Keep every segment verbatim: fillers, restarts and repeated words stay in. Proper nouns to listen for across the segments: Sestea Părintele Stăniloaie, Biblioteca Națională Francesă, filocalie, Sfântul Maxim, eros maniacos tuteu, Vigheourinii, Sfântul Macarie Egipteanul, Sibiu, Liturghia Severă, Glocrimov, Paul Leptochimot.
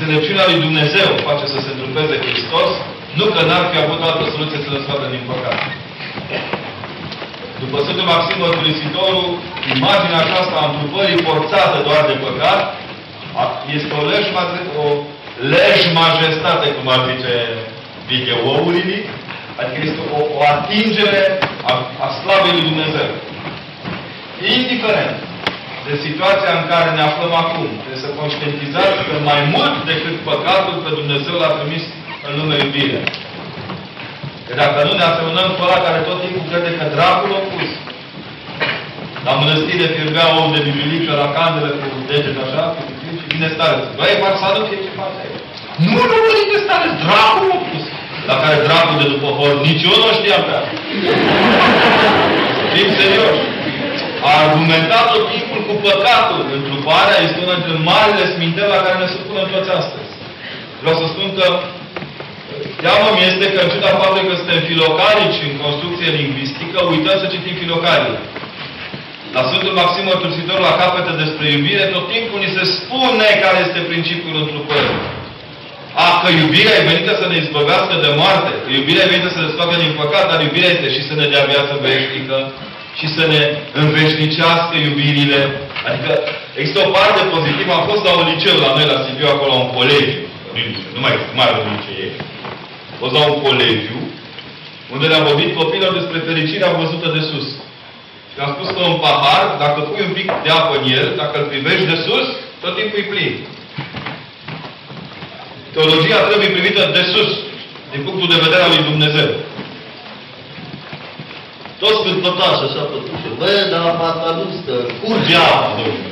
înțelepciunea lui Dumnezeu face să se întrupeze Hristos, nu că n-ar fi avut altă soluție să ne scoată din păcate. După Sfântul Maxim Mărbunisitorul, imaginea aceasta a întrupării forțată doar de păcat este o lege, o lege majestate, cum ar zice Vigheourinii, adică este o, o atingere a, a slavei lui Dumnezeu. Indiferent de situația în care ne aflăm acum, trebuie să conștientizați că mai mult decât păcatul, pe Dumnezeu l-a trimis în lume iubire. Că dacă nu ne asemănăm cu ăla care tot timpul crede că dracul a pus. La mănăstire fierbea om de biblicică la candele cu degete așa, cu ticlin și vine stareț. Băi, v-ar salut, e ce face aici. Nu, nu, nu, nici stareț, dracul a pus. La care dracul de după hor, nici eu nu o știam pe asta. Fim serioși. A argumentat tot timpul cu păcatul. Întruparea este una dintre marile smintele la care ne supunem toți astăzi. Vreau să spun că teamă mi este că, în ciuda faptului că suntem filocalici în construcție lingvistică, uităm să citim filocalii. La Sfântul Maxim Mărbunisitorul, la capete despre iubire, tot timpul ni se spune care este principiul întrupării. A, că iubirea e venită să ne izbăvească de moarte, că iubirea e venită să ne scoată din păcat, dar iubirea este și să ne dea viață veșnică, și să ne înveșnicească iubirile. Adică există o parte pozitivă. Am fost la un liceu la noi, la Sibiu, acolo la un colegiu. Nu mai există mare un liceu. Am fost la un colegiu unde le-am vorbit copiilor despre fericirea văzută de sus. Și le-am spus că un pahar, dacă pui un pic de apă în el, dacă îl privești de sus, tot timpul e plin. Teologia trebuie privită de sus, din punctul de vedere al lui Dumnezeu. Toți când pătași așa pătușe, bă, dar asta nu stă, curge apă, Domnul.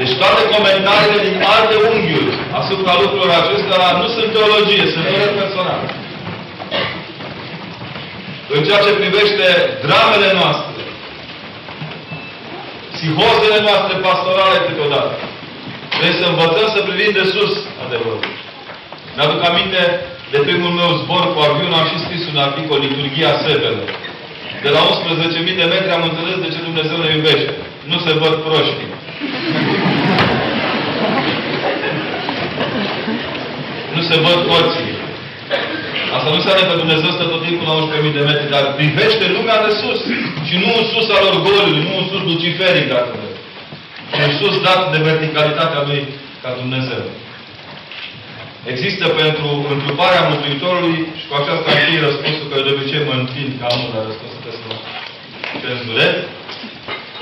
Deci toate comentariile din alte unghiuri asupra lucrurilor acestora nu sunt teologie, sunt doar personale. În ceea ce privește dramele noastre, psihozele noastre pastorale câteodată, trebuie să învățăm să privim de sus, adevărul. Mi-aduc aminte de primul meu zbor cu avion, am și scris un articol, Liturghia Severă. De la unsprezece mii de metri am înțeles de ce Dumnezeu ne iubește. Nu se văd proștii. Nu se văd porții. Asta nu înseamnă că Dumnezeu stă tot timpul la unsprezece mii de metri, dar privește lumea de sus. Și nu în sus al orgoliului, nu în sus luciferic, dacă vreți. Și în sus dat de verticalitatea lui ca Dumnezeu. Există pentru întruparea Mântuitorului și cu aceasta ar fi răspunsul, că eu de obicei mă întind ca unul la răspunsul peste cenzuret.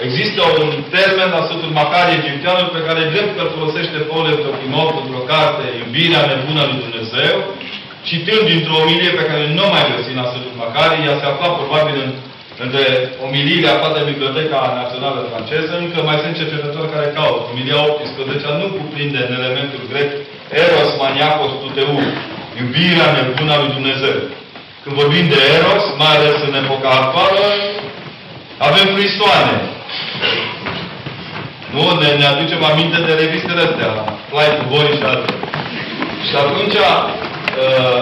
Există un termen la Sfântul Macarie Egipteanul pe care drept că folosește Paul Leptochimot într-o carte, Iubirea nebună lui Dumnezeu, citând dintr-o omilie pe care nu mai găsim la Sfântul Macarie, ea se afla probabil în, între omiliile aflate în Biblioteca Națională Francesă, încă mai sunt cercetători care caută. Omilia optsprezece nu cuprinde în elementul grec Eros maniacos tuteu, iubirea nebună a lui Dumnezeu. Când vorbim de Eros, mai ales în epoca actuală, avem frisoane. Nu? Ne, ne aducem aminte de revistele astea, Flight Boy și altele. Și atunci, uh,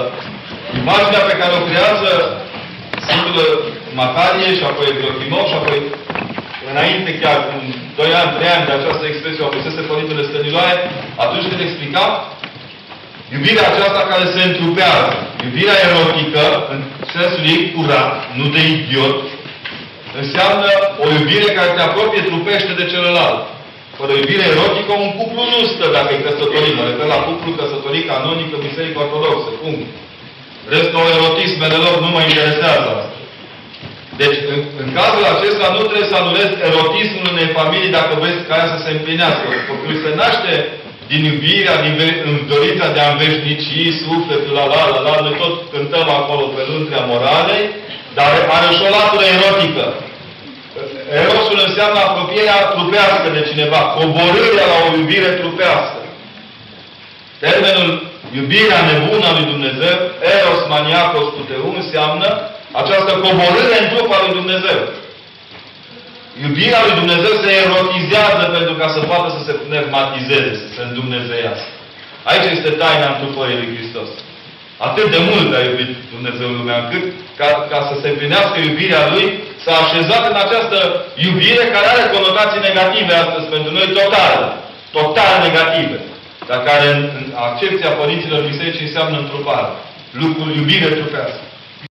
imaginea pe care o creează Sfântul Macarie și apoi Glocrimov și apoi înainte chiar, în doi ani, trei ani de această expresie, o Sestea Părintele Stăniloaie, atunci când explica iubirea aceasta care se întrupează. Iubirea erotică, în sensul ei curat, nu de idiot, înseamnă o iubire care te apropie trupește de celălalt. Fără iubire erotică, un cuplu nu stă dacă e căsătorit. Mă refer la cuplu căsătorit canonică, biserică ortodoxă. Cum? Restul erotismele lor nu mă interesează. Deci, în, în cazul acesta, nu trebuie să anulezi erotismul unei familii dacă vezi ca aia să se împlinească. Copilul se naște din iubirea, din dorința de a înveșnici sufletul, la la la la, noi tot cântăm acolo pe luntrea moralei, dar are și o latură erotică. Erosul înseamnă apropierea trupească de cineva, coborârea la o iubire trupească. Termenul iubirea nebună a lui Dumnezeu, eros maniacos tuteu, înseamnă această coborâre în trup al lui Dumnezeu. Iubirea lui Dumnezeu se erotizează pentru ca să poată să se pneumatizeze, să se îndumnezeiască. Aici este taina întrupării lui Hristos. Atât de mult a iubit Dumnezeu lumea, încât ca, ca să se împlinească iubirea Lui, s-a așezat în această iubire care are conotații negative astăzi pentru noi, total. Total negative. dar care în accepția părinților bisericii înseamnă întrupare. Lucrul, iubire trupească.